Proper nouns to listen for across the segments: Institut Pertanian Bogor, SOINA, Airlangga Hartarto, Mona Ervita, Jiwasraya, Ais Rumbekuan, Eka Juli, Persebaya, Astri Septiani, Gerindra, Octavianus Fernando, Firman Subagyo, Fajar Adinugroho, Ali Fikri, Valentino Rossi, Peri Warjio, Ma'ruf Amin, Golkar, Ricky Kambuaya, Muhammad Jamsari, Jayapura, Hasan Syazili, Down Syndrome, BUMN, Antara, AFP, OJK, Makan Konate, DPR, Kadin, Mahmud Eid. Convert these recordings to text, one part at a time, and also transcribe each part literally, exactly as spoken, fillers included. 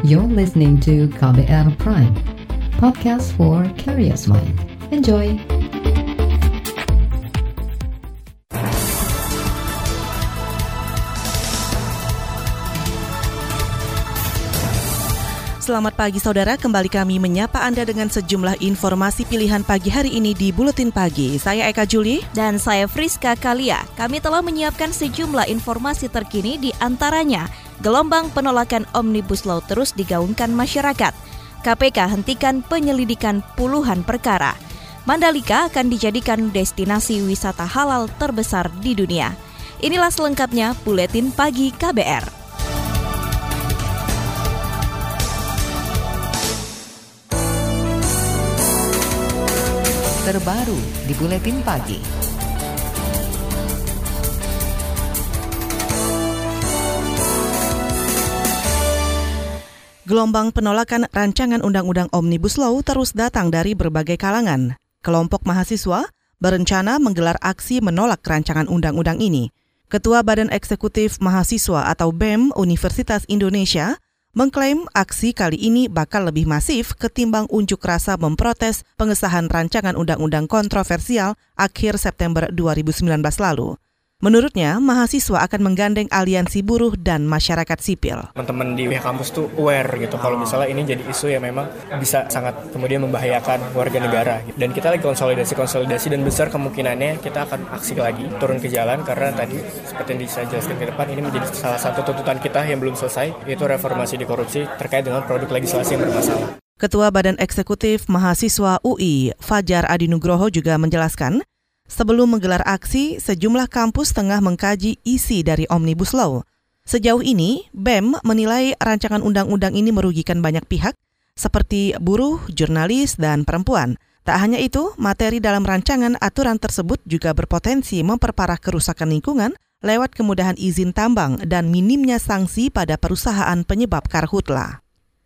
You're listening to K B R Prime, podcast for curious mind. Enjoy! Selamat pagi saudara, kembali kami menyapa Anda dengan sejumlah informasi pilihan pagi hari ini di Buletin Pagi. Saya Eka Juli. Dan saya Friska Kalia. Kami telah menyiapkan sejumlah informasi terkini di antaranya, gelombang penolakan Omnibus Law terus digaungkan masyarakat. K P K hentikan penyelidikan puluhan perkara. Mandalika akan dijadikan destinasi wisata halal terbesar di dunia. Inilah selengkapnya Buletin Pagi K B R. Terbaru di Buletin Pagi. Gelombang penolakan rancangan Undang-Undang Omnibus Law terus datang dari berbagai kalangan. Kelompok mahasiswa berencana menggelar aksi menolak rancangan undang-undang ini. Ketua Badan Eksekutif Mahasiswa atau B E M Universitas Indonesia mengklaim aksi kali ini bakal lebih masif ketimbang unjuk rasa memprotes pengesahan rancangan undang-undang kontroversial akhir September dua ribu sembilan belas lalu. Menurutnya, mahasiswa akan menggandeng aliansi buruh dan masyarakat sipil. Teman-teman di pihak kampus tuh aware gitu, kalau misalnya ini jadi isu yang memang bisa sangat kemudian membahayakan warga negara. Dan kita lagi konsolidasi-konsolidasi dan besar kemungkinannya kita akan aksi lagi, turun ke jalan karena tadi seperti yang saya jelaskan ke depan, ini menjadi salah satu tuntutan kita yang belum selesai, yaitu reformasi di korupsi terkait dengan produk legislasi yang bermasalah. Ketua Badan Eksekutif Mahasiswa U I, Fajar Adinugroho juga menjelaskan, sebelum menggelar aksi, sejumlah kampus tengah mengkaji isi dari Omnibus Law. Sejauh ini, B E M menilai rancangan undang-undang ini merugikan banyak pihak, seperti buruh, jurnalis, dan perempuan. Tak hanya itu, materi dalam rancangan aturan tersebut juga berpotensi memperparah kerusakan lingkungan lewat kemudahan izin tambang dan minimnya sanksi pada perusahaan penyebab karhutla.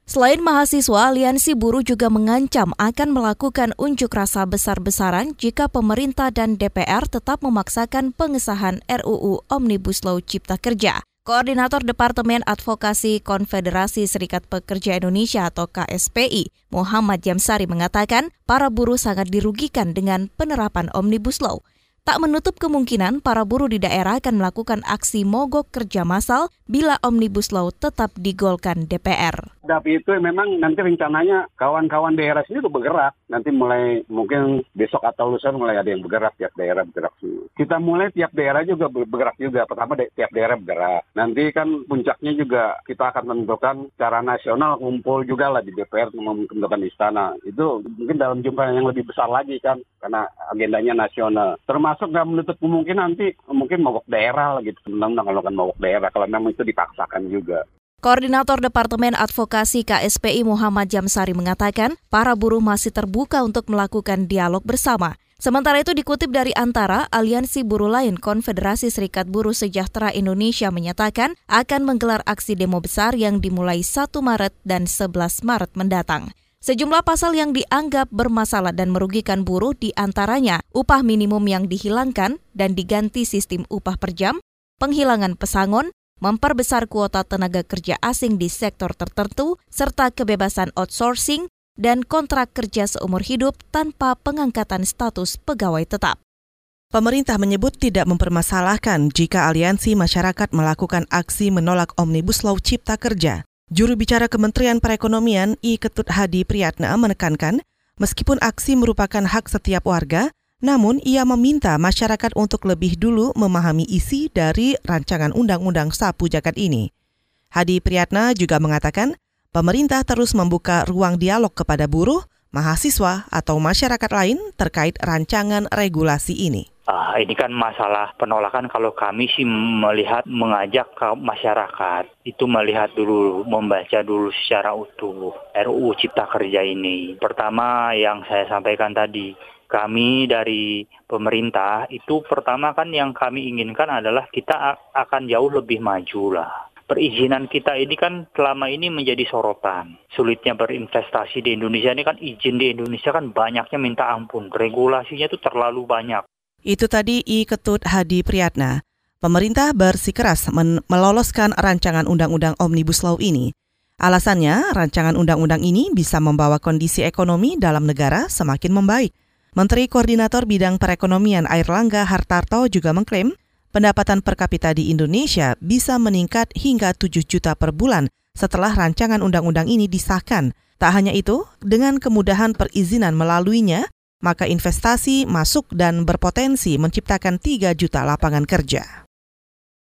Selain mahasiswa, aliansi buruh juga mengancam akan melakukan unjuk rasa besar-besaran jika pemerintah dan D P R tetap memaksakan pengesahan R U U Omnibus Law Cipta Kerja. Koordinator Departemen Advokasi Konfederasi Serikat Pekerja Indonesia atau K S P I, Muhammad Jamsari mengatakan para buruh sangat dirugikan dengan penerapan Omnibus Law. Tak menutup kemungkinan para buruh di daerah akan melakukan aksi mogok kerja massal bila Omnibus Law tetap digolkan D P R. Tapi itu memang nanti rencananya kawan-kawan daerah sini tuh bergerak. Nanti mulai mungkin besok atau lusa mulai ada yang bergerak, tiap daerah bergerak sih. Kita mulai tiap daerah juga bergerak juga. Pertama tiap daerah bergerak. Nanti kan puncaknya juga kita akan menentukan secara nasional kumpul juga lah di D P R menentukan istana. Itu mungkin dalam jumlah yang lebih besar lagi kan karena agendanya nasional. Termasuk Masuk nggak menutup kemungkinan nanti mungkin mogok daerah gitu, undang-undang kalau kan mogok daerah kalau memang itu dipaksakan juga. Koordinator Departemen Advokasi K S P I Muhammad Jamsari mengatakan para buruh masih terbuka untuk melakukan dialog bersama. Sementara itu dikutip dari Antara, aliansi buruh lain Konfederasi Serikat Buruh Sejahtera Indonesia menyatakan akan menggelar aksi demo besar yang dimulai satu Maret dan sebelas Maret mendatang. Sejumlah pasal yang dianggap bermasalah dan merugikan buruh diantaranya upah minimum yang dihilangkan dan diganti sistem upah per jam, penghilangan pesangon, memperbesar kuota tenaga kerja asing di sektor tertentu, serta kebebasan outsourcing dan kontrak kerja seumur hidup tanpa pengangkatan status pegawai tetap. Pemerintah menyebut tidak mempermasalahkan jika aliansi masyarakat melakukan aksi menolak Omnibus Law Cipta Kerja. Juru bicara Kementerian Perekonomian I Ketut Hadi Priyatna menekankan, meskipun aksi merupakan hak setiap warga, namun ia meminta masyarakat untuk lebih dulu memahami isi dari rancangan undang-undang sapu jagat ini. Hadi Priyatna juga mengatakan, pemerintah terus membuka ruang dialog kepada buruh, mahasiswa, atau masyarakat lain terkait rancangan regulasi ini. Ah, ini kan masalah penolakan kalau kami sih melihat mengajak ke masyarakat itu melihat dulu, membaca dulu secara utuh R U U Cipta Kerja ini. Pertama yang saya sampaikan tadi, kami dari pemerintah itu pertama kan yang kami inginkan adalah kita akan jauh lebih maju lah. Perizinan kita ini kan selama ini menjadi sorotan. Sulitnya berinvestasi di Indonesia ini kan izin di Indonesia kan banyaknya minta ampun, regulasinya itu terlalu banyak. Itu tadi I Ketut Hadi Priyatna. Pemerintah bersikeras men- meloloskan rancangan undang-undang Omnibus Law ini. Alasannya, rancangan undang-undang ini bisa membawa kondisi ekonomi dalam negara semakin membaik. Menteri Koordinator Bidang Perekonomian Airlangga Hartarto juga mengklaim pendapatan per kapita di Indonesia bisa meningkat hingga tujuh juta per bulan setelah rancangan undang-undang ini disahkan. Tak hanya itu, dengan kemudahan perizinan melaluinya, maka investasi masuk dan berpotensi menciptakan tiga juta lapangan kerja.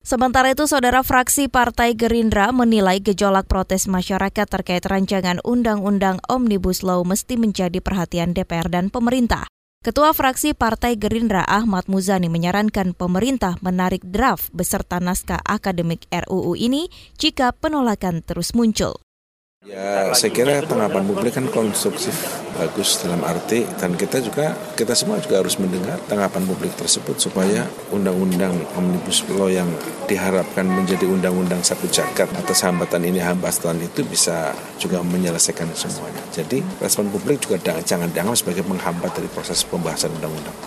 Sementara itu, Saudara, fraksi Partai Gerindra menilai gejolak protes masyarakat terkait rancangan Undang-Undang Omnibus Law mesti menjadi perhatian D P R dan pemerintah. Ketua fraksi Partai Gerindra Ahmad Muzani menyarankan pemerintah menarik draft beserta naskah akademik R U U ini jika penolakan terus muncul. Ya, saya kira tanggapan publik kan konstruktif, bagus dalam arti, dan kita juga, kita semua juga harus mendengar tanggapan publik tersebut supaya undang-undang Omnibus Law yang diharapkan menjadi undang-undang satu jagat atas hambatan ini, hambatan itu bisa juga menyelesaikan semuanya. Jadi respon publik juga jangan dianggap sebagai penghambat dari proses pembahasan undang-undang.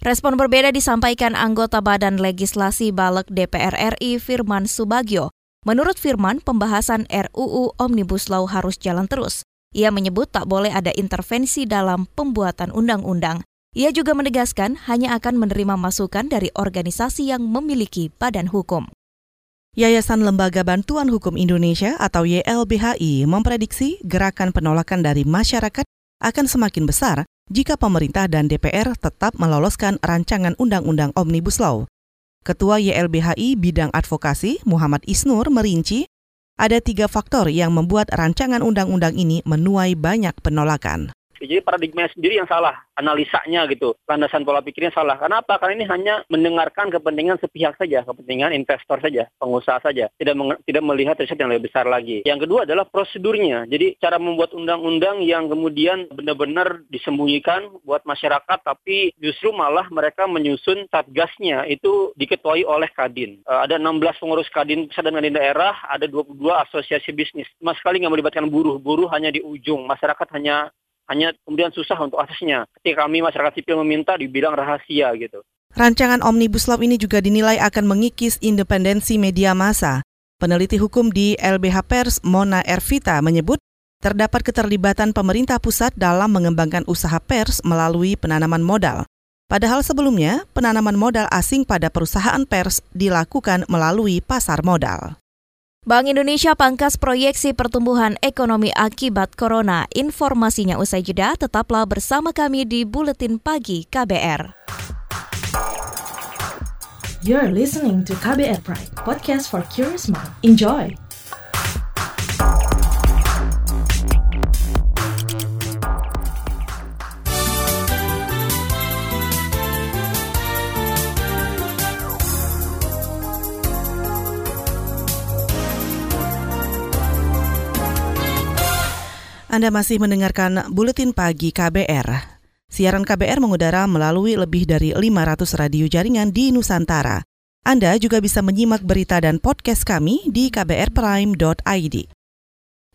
Respon berbeda disampaikan anggota Badan Legislasi Baleg D P R R I Firman Subagyo. Menurut Firman, pembahasan R U U Omnibus Law harus jalan terus. Ia menyebut tak boleh ada intervensi dalam pembuatan undang-undang. Ia juga menegaskan hanya akan menerima masukan dari organisasi yang memiliki badan hukum. Yayasan Lembaga Bantuan Hukum Indonesia atau Y L B H I memprediksi gerakan penolakan dari masyarakat akan semakin besar jika pemerintah dan D P R tetap meloloskan rancangan Undang-Undang Omnibus Law. Ketua Y L B H I Bidang Advokasi Muhammad Isnur merinci, ada tiga faktor yang membuat rancangan undang-undang ini menuai banyak penolakan. Jadi paradigma sendiri yang salah, analisanya gitu, landasan pola pikirnya salah. Karena apa? Karena ini hanya mendengarkan kepentingan sepihak saja, kepentingan investor saja, pengusaha saja. Tidak meng- tidak melihat riset yang lebih besar lagi. Yang kedua adalah prosedurnya. Jadi cara membuat undang-undang yang kemudian benar-benar disembunyikan buat masyarakat, tapi justru malah mereka menyusun satgasnya itu diketuai oleh Kadin. E, ada enam belas pengurus Kadin pusat dan Kadin daerah, ada dua puluh dua asosiasi bisnis. Mas sekali nggak melibatkan buruh, buruh hanya di ujung, masyarakat hanya Hanya kemudian susah untuk aksesnya. Ketika kami masyarakat sipil meminta, dibilang rahasia gitu. Rancangan Omnibus Law ini juga dinilai akan mengikis independensi media massa. Peneliti hukum di L B H Pers Mona Ervita menyebut, terdapat keterlibatan pemerintah pusat dalam mengembangkan usaha pers melalui penanaman modal. Padahal sebelumnya, penanaman modal asing pada perusahaan pers dilakukan melalui pasar modal. Bank Indonesia pangkas proyeksi pertumbuhan ekonomi akibat corona. Informasinya usai jeda, tetaplah bersama kami di Buletin Pagi K B R. You're listening to K B R Prime, podcast for curious mind. Enjoy! Anda masih mendengarkan Buletin Pagi K B R. Siaran K B R mengudara melalui lebih dari lima ratus radio jaringan di Nusantara. Anda juga bisa menyimak berita dan podcast kami di k b r prime dot i d.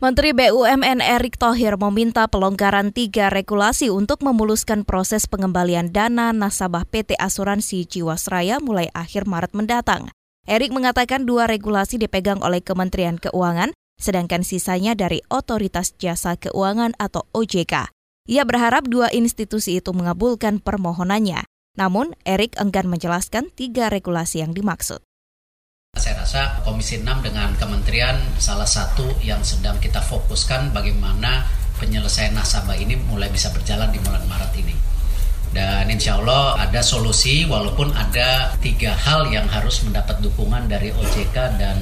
Menteri B U M N Erick Thohir meminta pelonggaran tiga regulasi untuk memuluskan proses pengembalian dana nasabah P T Asuransi Jiwasraya mulai akhir Maret mendatang. Erick mengatakan dua regulasi dipegang oleh Kementerian Keuangan, sedangkan sisanya dari Otoritas Jasa Keuangan atau O J K. Ia berharap dua institusi itu mengabulkan permohonannya. Namun, Erick enggan menjelaskan tiga regulasi yang dimaksud. Saya rasa Komisi enam dengan Kementerian salah satu yang sedang kita fokuskan bagaimana penyelesaian nasabah ini mulai bisa berjalan di bulan Maret ini. Dan insya Allah ada solusi walaupun ada tiga hal yang harus mendapat dukungan dari O J K dan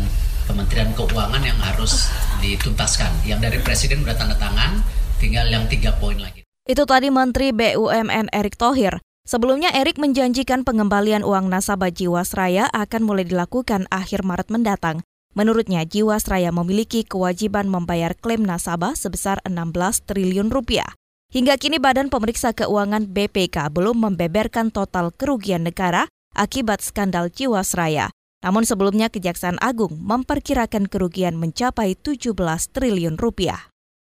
Kementerian Keuangan yang harus dituntaskan. Yang dari Presiden sudah tanda tangan, tinggal yang tiga poin lagi. Itu tadi Menteri B U M N Erick Thohir. Sebelumnya Erick menjanjikan pengembalian uang nasabah Jiwasraya akan mulai dilakukan akhir Maret mendatang. Menurutnya Jiwasraya memiliki kewajiban membayar klaim nasabah sebesar enam belas triliun rupiah. Hingga kini Badan Pemeriksa Keuangan B P K belum membeberkan total kerugian negara akibat skandal Jiwasraya. Namun sebelumnya Kejaksaan Agung memperkirakan kerugian mencapai tujuh belas triliun rupiah.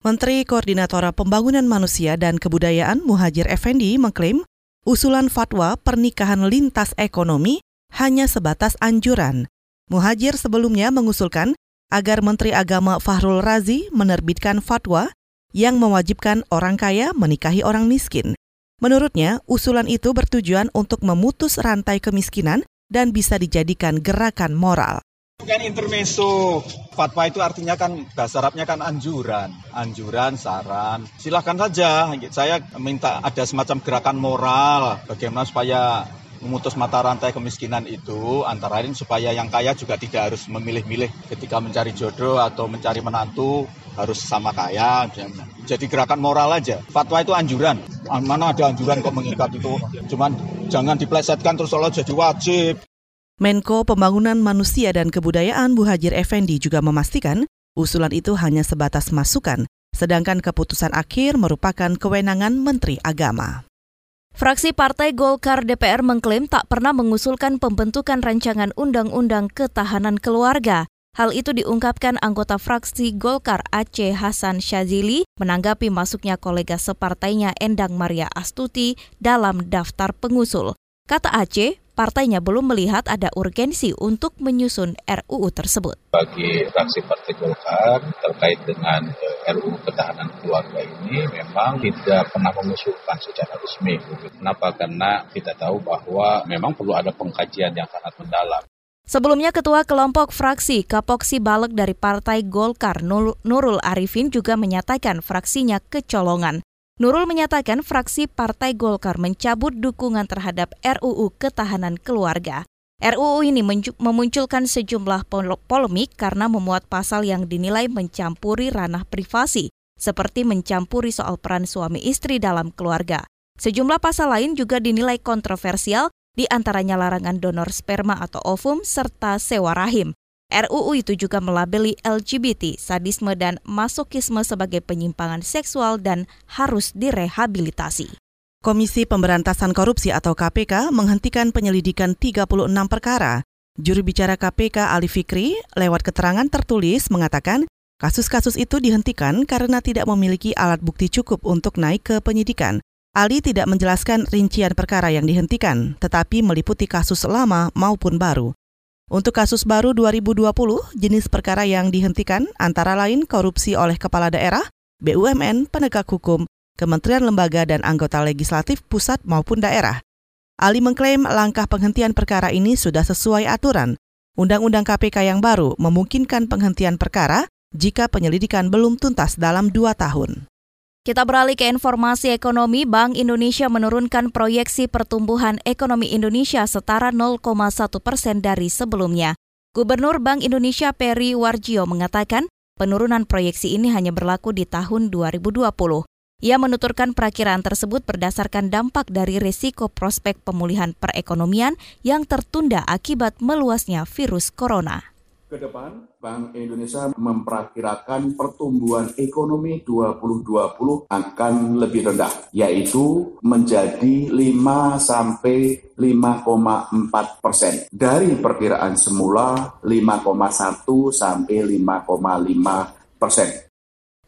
Menteri Koordinator Pembangunan Manusia dan Kebudayaan Muhadjir Effendy mengklaim usulan fatwa pernikahan lintas ekonomi hanya sebatas anjuran. Muhadjir sebelumnya mengusulkan agar Menteri Agama Fahrul Razi menerbitkan fatwa yang mewajibkan orang kaya menikahi orang miskin. Menurutnya, usulan itu bertujuan untuk memutus rantai kemiskinan dan bisa dijadikan gerakan moral. Bukan intermeso, fatwa itu artinya kan bahasa Arabnya kan anjuran, anjuran, saran. Silahkan saja, saya minta ada semacam gerakan moral bagaimana supaya memutus mata rantai kemiskinan itu, antara lain supaya yang kaya juga tidak harus memilih-milih ketika mencari jodoh atau mencari menantu harus sama kaya. Jadi gerakan moral aja, fatwa itu anjuran. Mana ada anjuran kok mengikat itu, cuman jangan diplesetkan terus Allah jadi wajib. Menko Pembangunan Manusia dan Kebudayaan Muhadjir Effendy juga memastikan usulan itu hanya sebatas masukan, sedangkan keputusan akhir merupakan kewenangan Menteri Agama. Fraksi Partai Golkar D P R mengklaim tak pernah mengusulkan pembentukan rancangan Undang-Undang Ketahanan Keluarga. Hal itu diungkapkan anggota fraksi Golkar Aceh Hasan Syazili menanggapi masuknya kolega separtainya Endang Maria Astuti dalam daftar pengusul. Kata Aceh, partainya belum melihat ada urgensi untuk menyusun R U U tersebut. Bagi fraksi Partai Golkar terkait dengan R U U Ketahanan Keluarga ini memang tidak pernah mengusulkan secara resmi. Kenapa? Karena kita tahu bahwa memang perlu ada pengkajian yang sangat mendalam. Sebelumnya Ketua Kelompok Fraksi Kapoksi Balek dari Partai Golkar Nurul Arifin juga menyatakan fraksinya kecolongan. Nurul menyatakan fraksi Partai Golkar mencabut dukungan terhadap R U U Ketahanan Keluarga. R U U ini memunculkan sejumlah polemik karena memuat pasal yang dinilai mencampuri ranah privasi, seperti mencampuri soal peran suami istri dalam keluarga. Sejumlah pasal lain juga dinilai kontroversial, di antaranya larangan donor sperma atau ovum serta sewa rahim. R U U itu juga melabeli L G B T, sadisme dan masokisme sebagai penyimpangan seksual dan harus direhabilitasi. Komisi Pemberantasan Korupsi atau K P K menghentikan penyelidikan tiga puluh enam perkara. Juru bicara K P K Ali Fikri lewat keterangan tertulis mengatakan kasus-kasus itu dihentikan karena tidak memiliki alat bukti cukup untuk naik ke penyidikan. Ali tidak menjelaskan rincian perkara yang dihentikan, tetapi meliputi kasus lama maupun baru. Untuk kasus baru dua ribu dua puluh, jenis perkara yang dihentikan antara lain korupsi oleh kepala daerah, B U M N, penegak hukum, kementerian lembaga dan anggota legislatif pusat maupun daerah. Ali mengklaim langkah penghentian perkara ini sudah sesuai aturan. Undang-Undang K P K yang baru memungkinkan penghentian perkara jika penyelidikan belum tuntas dalam dua tahun. Kita beralih ke informasi ekonomi. Bank Indonesia menurunkan proyeksi pertumbuhan ekonomi Indonesia setara nol koma satu persen dari sebelumnya. Gubernur Bank Indonesia Peri Warjio mengatakan penurunan proyeksi ini hanya berlaku di tahun dua ribu dua puluh. Ia menuturkan perakiraan tersebut berdasarkan dampak dari risiko prospek pemulihan perekonomian yang tertunda akibat meluasnya virus corona. Kedepan, Bank Indonesia memperkirakan pertumbuhan ekonomi dua ribu dua puluh akan lebih rendah, yaitu menjadi lima sampai lima koma empat persen. Dari perkiraan semula lima koma satu sampai lima koma lima persen.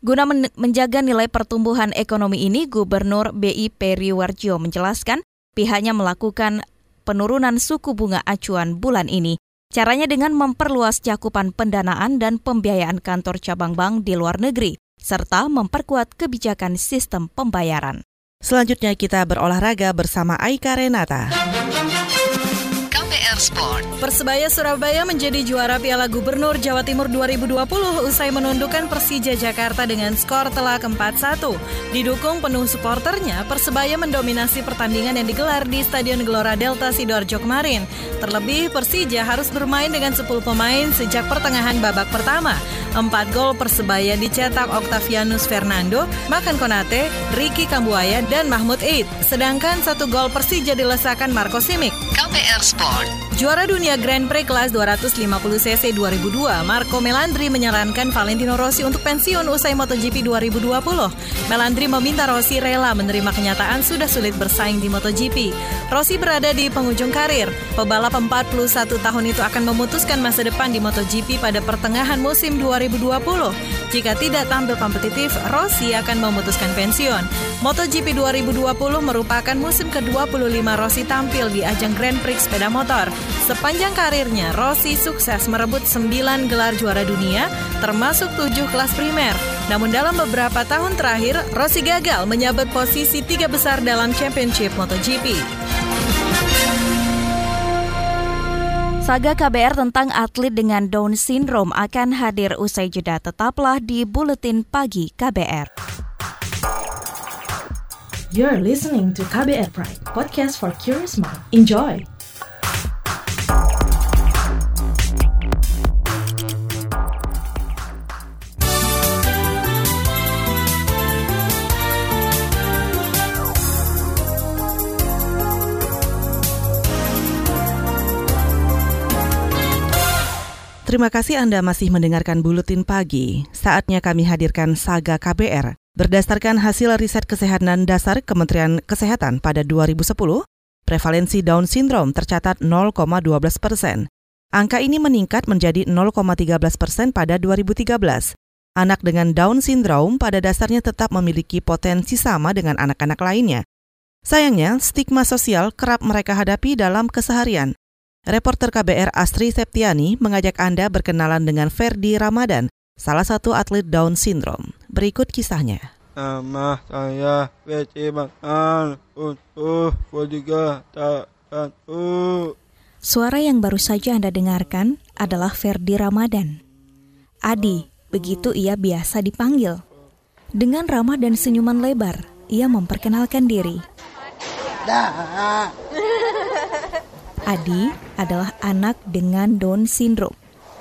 Guna men- menjaga nilai pertumbuhan ekonomi ini, Gubernur B I Peri Warjio menjelaskan pihaknya melakukan penurunan suku bunga acuan bulan ini. Caranya dengan memperluas cakupan pendanaan dan pembiayaan kantor cabang bank di luar negeri, serta memperkuat kebijakan sistem pembayaran. Selanjutnya kita berolahraga bersama Aika Renata. K B R Sport. Persebaya Surabaya menjadi juara Piala Gubernur Jawa Timur dua ribu dua puluh usai menundukkan Persija Jakarta dengan skor telak empat satu. Didukung penuh suporternya, Persebaya mendominasi pertandingan yang digelar di Stadion Gelora Delta Sidoarjo kemarin. Terlebih, Persija harus bermain dengan sepuluh pemain sejak pertengahan babak pertama. empat gol Persebaya dicetak Octavianus Fernando, Makan Konate, Ricky Kambuaya, dan Mahmud Eid. Sedangkan satu gol Persija dilesakan Marco Simic. K B R Sport. Juara dunia Grand Prix kelas dua ratus lima puluh cc dua ribu dua, Marco Melandri menyarankan Valentino Rossi untuk pensiun usai MotoGP dua ribu dua puluh. Melandri meminta Rossi rela menerima kenyataan sudah sulit bersaing di MotoGP. Rossi berada di penghujung karir. Pebalap empat puluh satu tahun itu akan memutuskan masa depan di MotoGP pada pertengahan musim dua ribu dua puluh. Jika tidak tampil kompetitif, Rossi akan memutuskan pensiun. MotoGP dua ribu dua puluh merupakan musim ke dua puluh lima Rossi tampil di ajang Grand Prix sepeda motor. Sepanjang karirnya, Rossi sukses merebut sembilan gelar juara dunia, termasuk tujuh kelas primer. Namun dalam beberapa tahun terakhir, Rossi gagal menyabet posisi tiga besar dalam Championship MotoGP. Saga K B R tentang atlet dengan Down Syndrome akan hadir usai jeda. Tetaplah di Buletin Pagi K B R. You're listening to K B R Prime, podcast for curious mind. Enjoy! Terima kasih Anda masih mendengarkan Buletin Pagi. Saatnya kami hadirkan Saga K B R. Berdasarkan hasil riset kesehatan dasar Kementerian Kesehatan pada dua ribu sepuluh, prevalensi Down Syndrome tercatat nol koma dua belas persen. Angka ini meningkat menjadi nol koma tiga belas persen pada dua ribu tiga belas. Anak dengan Down Syndrome pada dasarnya tetap memiliki potensi sama dengan anak-anak lainnya. Sayangnya, stigma sosial kerap mereka hadapi dalam keseharian. Reporter K B R Astri Septiani mengajak Anda berkenalan dengan Ferdi Ramadan, salah satu atlet Down Syndrome. Berikut kisahnya. Nama saya Ferdi Ramadan, umur dua puluh tiga tahun. Suara yang baru saja Anda dengarkan adalah Ferdi Ramadan. Adi, begitu ia biasa dipanggil. Dengan ramah dan senyuman lebar, ia memperkenalkan diri. Dah. Adi adalah anak dengan Down Syndrome.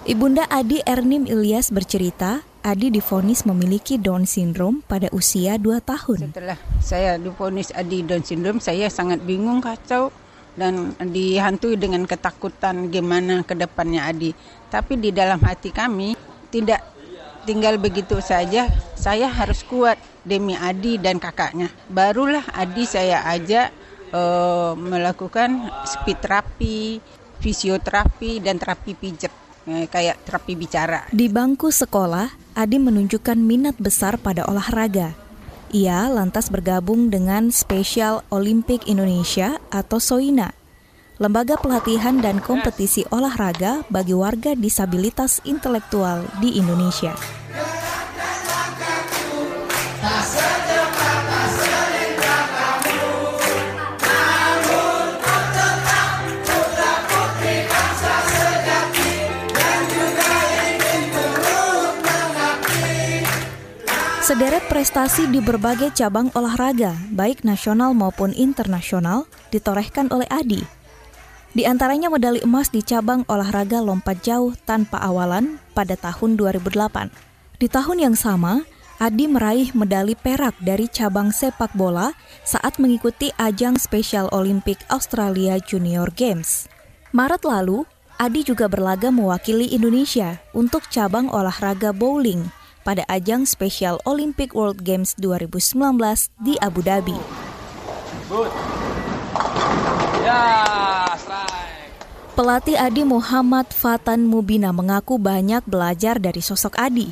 Ibunda Adi, Ernim Ilyas, bercerita Adi divonis memiliki Down Syndrome pada usia dua tahun. Setelah saya divonis Adi Down Syndrome, saya sangat bingung, kacau, dan dihantui dengan ketakutan gimana ke depannya Adi. Tapi di dalam hati kami tidak tinggal begitu saja, saya harus kuat demi Adi dan kakaknya. Barulah Adi saya ajak Uh, melakukan speed terapi, fisioterapi, dan terapi pijat, kayak terapi bicara. Di bangku sekolah, Adi menunjukkan minat besar pada olahraga. Ia lantas bergabung dengan Special Olympic Indonesia atau SOINA, lembaga pelatihan dan kompetisi olahraga bagi warga disabilitas intelektual di Indonesia. Sederet prestasi di berbagai cabang olahraga, baik nasional maupun internasional, ditorehkan oleh Adi. Di antaranya medali emas di cabang olahraga lompat jauh tanpa awalan pada tahun dua ribu delapan. Di tahun yang sama, Adi meraih medali perak dari cabang sepak bola saat mengikuti ajang Special Olympic Australia Junior Games. Maret lalu, Adi juga berlaga mewakili Indonesia untuk cabang olahraga bowling pada ajang Special Olympic World Games dua ribu sembilan belas di Abu Dhabi. Pelatih Adi, Muhammad Fatan Mubina, mengaku banyak belajar dari sosok Adi.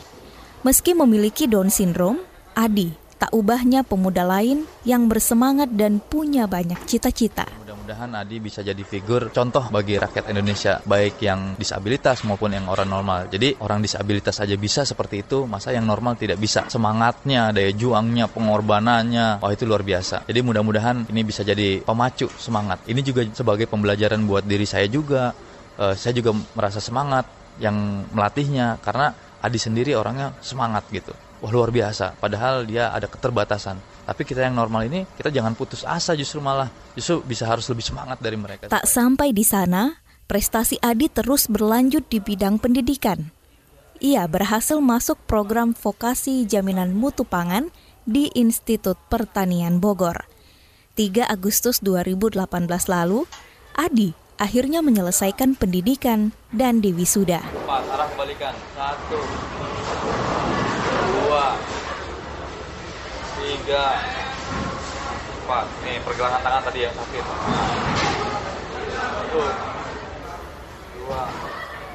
Meski memiliki Down Syndrome, Adi tak ubahnya pemuda lain yang bersemangat dan punya banyak cita-cita. Mudah-mudahan Adi bisa jadi figur contoh bagi rakyat Indonesia, baik yang disabilitas maupun yang orang normal. Jadi orang disabilitas saja bisa seperti itu, masa yang normal tidak bisa. Semangatnya, daya juangnya, pengorbanannya, wah itu luar biasa. Jadi mudah-mudahan ini bisa jadi pemacu semangat. Ini juga sebagai pembelajaran buat diri saya juga. E, saya juga merasa semangat yang melatihnya, karena Adi sendiri orangnya semangat gitu. Wah luar biasa, padahal dia ada keterbatasan. Tapi kita yang normal ini, kita jangan putus asa, justru malah justru bisa harus lebih semangat dari mereka. Tak sampai di sana, prestasi Adi terus berlanjut di bidang pendidikan. Ia berhasil masuk program vokasi jaminan mutu pangan di Institut Pertanian Bogor. tiga Agustus dua ribu delapan belas lalu, Adi akhirnya menyelesaikan pendidikan dan diwisuda. Empat, arah kebalikan. Satu, dua, tiga, empat. Nih pergelangan tangan tadi yang sakit. Satu, dua.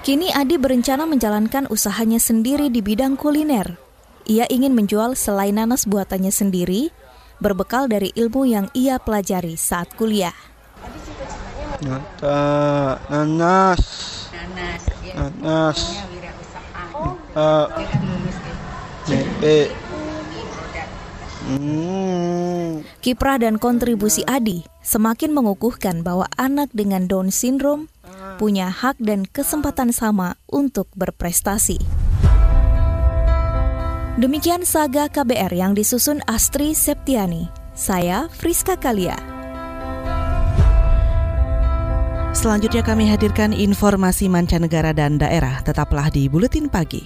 Kini Adi berencana menjalankan usahanya sendiri di bidang kuliner. Ia ingin menjual selai nanas buatannya sendiri, berbekal dari ilmu yang ia pelajari saat kuliah. Adi cita-citanya Nata, nanas, nanas, ya. Nanas, uh, hmm. Kiprah dan kontribusi Adi semakin mengukuhkan bahwa anak dengan Down syndrome punya hak dan kesempatan sama untuk berprestasi. Demikian saga K B R yang disusun Astri Septiani. Saya Friska Kalia. Selanjutnya kami hadirkan informasi mancanegara dan daerah. Tetaplah di Buletin Pagi.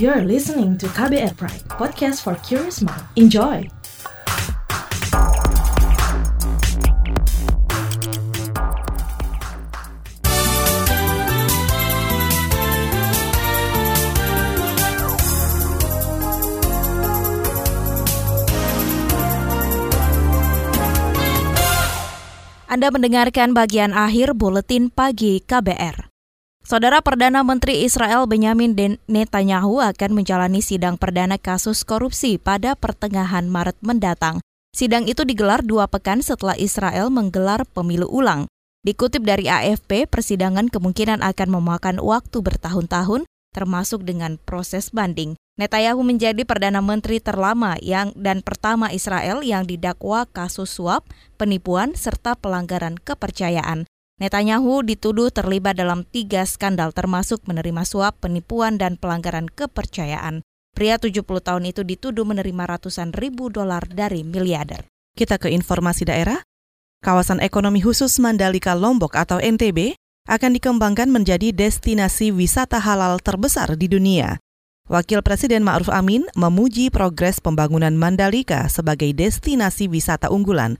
You're listening to K B R Prime, podcast for curious mind. Enjoy! Anda mendengarkan bagian akhir Buletin Pagi K B R. Saudara Perdana Menteri Israel Benyamin Netanyahu akan menjalani sidang perdana kasus korupsi pada pertengahan Maret mendatang. Sidang itu digelar dua pekan setelah Israel menggelar pemilu ulang. Dikutip dari A F P, persidangan kemungkinan akan memakan waktu bertahun-tahun, termasuk dengan proses banding. Netanyahu menjadi Perdana Menteri terlama yang dan pertama Israel yang didakwa kasus suap, penipuan, serta pelanggaran kepercayaan. Netanyahu dituduh terlibat dalam tiga skandal termasuk menerima suap, penipuan, dan pelanggaran kepercayaan. Pria tujuh puluh tahun itu dituduh menerima ratusan ribu dolar dari miliarder. Kita ke informasi daerah. Kawasan Ekonomi Khusus Mandalika Lombok atau N T B akan dikembangkan menjadi destinasi wisata halal terbesar di dunia. Wakil Presiden Ma'ruf Amin memuji progres pembangunan Mandalika sebagai destinasi wisata unggulan.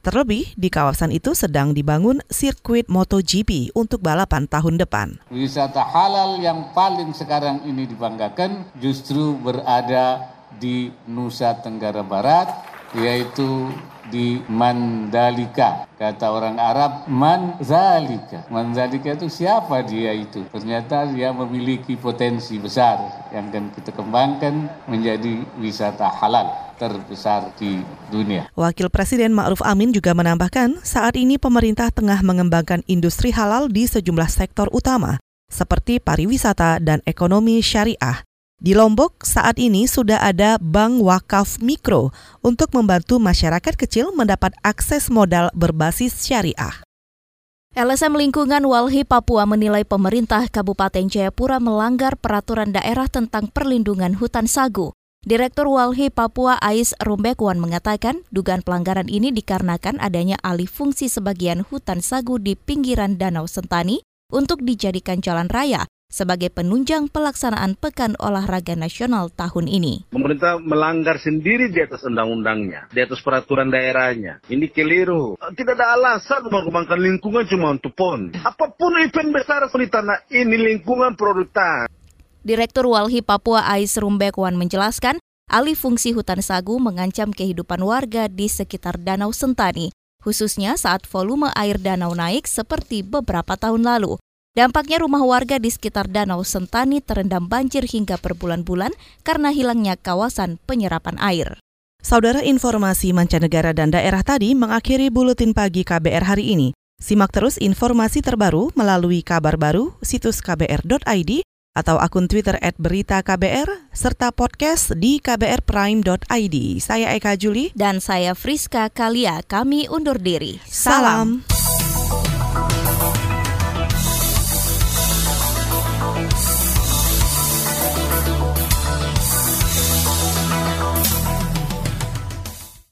Terlebih, di kawasan itu sedang dibangun sirkuit MotoGP untuk balapan tahun depan. Wisata halal yang paling sekarang ini dibanggakan justru berada di Nusa Tenggara Barat, yaitu di Mandalika. Kata orang Arab, Mandalika. Mandalika itu siapa dia itu? Ternyata dia memiliki potensi besar yang akan kita kembangkan menjadi wisata halal terbesar di dunia. Wakil Presiden Ma'ruf Amin juga menambahkan, saat ini pemerintah tengah mengembangkan industri halal di sejumlah sektor utama, seperti pariwisata dan ekonomi syariah. Di Lombok saat ini sudah ada Bank Wakaf Mikro untuk membantu masyarakat kecil mendapat akses modal berbasis syariah. L S M Lingkungan Walhi Papua menilai pemerintah Kabupaten Jayapura melanggar peraturan daerah tentang perlindungan hutan sagu. Direktur Walhi Papua Ais Rumbekuan mengatakan dugaan pelanggaran ini dikarenakan adanya alih fungsi sebagian hutan sagu di pinggiran Danau Sentani untuk dijadikan jalan raya sebagai penunjang pelaksanaan Pekan Olahraga Nasional tahun ini. Pemerintah melanggar sendiri di atas undang-undangnya, di atas peraturan daerahnya. Ini keliru. Tidak ada alasan mengorbankan lingkungan cuma untuk pon. Apapun event besar di tanah ini, lingkungan prioritas. Direktur Walhi Papua Ais Rumbekuan menjelaskan, alih fungsi hutan sagu mengancam kehidupan warga di sekitar Danau Sentani, khususnya saat volume air danau naik seperti beberapa tahun lalu. Dampaknya rumah warga di sekitar Danau Sentani terendam banjir hingga berbulan-bulan karena hilangnya kawasan penyerapan air. Saudara, informasi mancanegara dan daerah tadi mengakhiri Buletin Pagi K B R hari ini. Simak terus informasi terbaru melalui kabar baru, situs k b r dot i d atau akun Twitter et berita K B R, serta podcast di k b r prime dot i d. Saya Eka Juli. Dan saya Friska Kalia. Kami undur diri. Salam.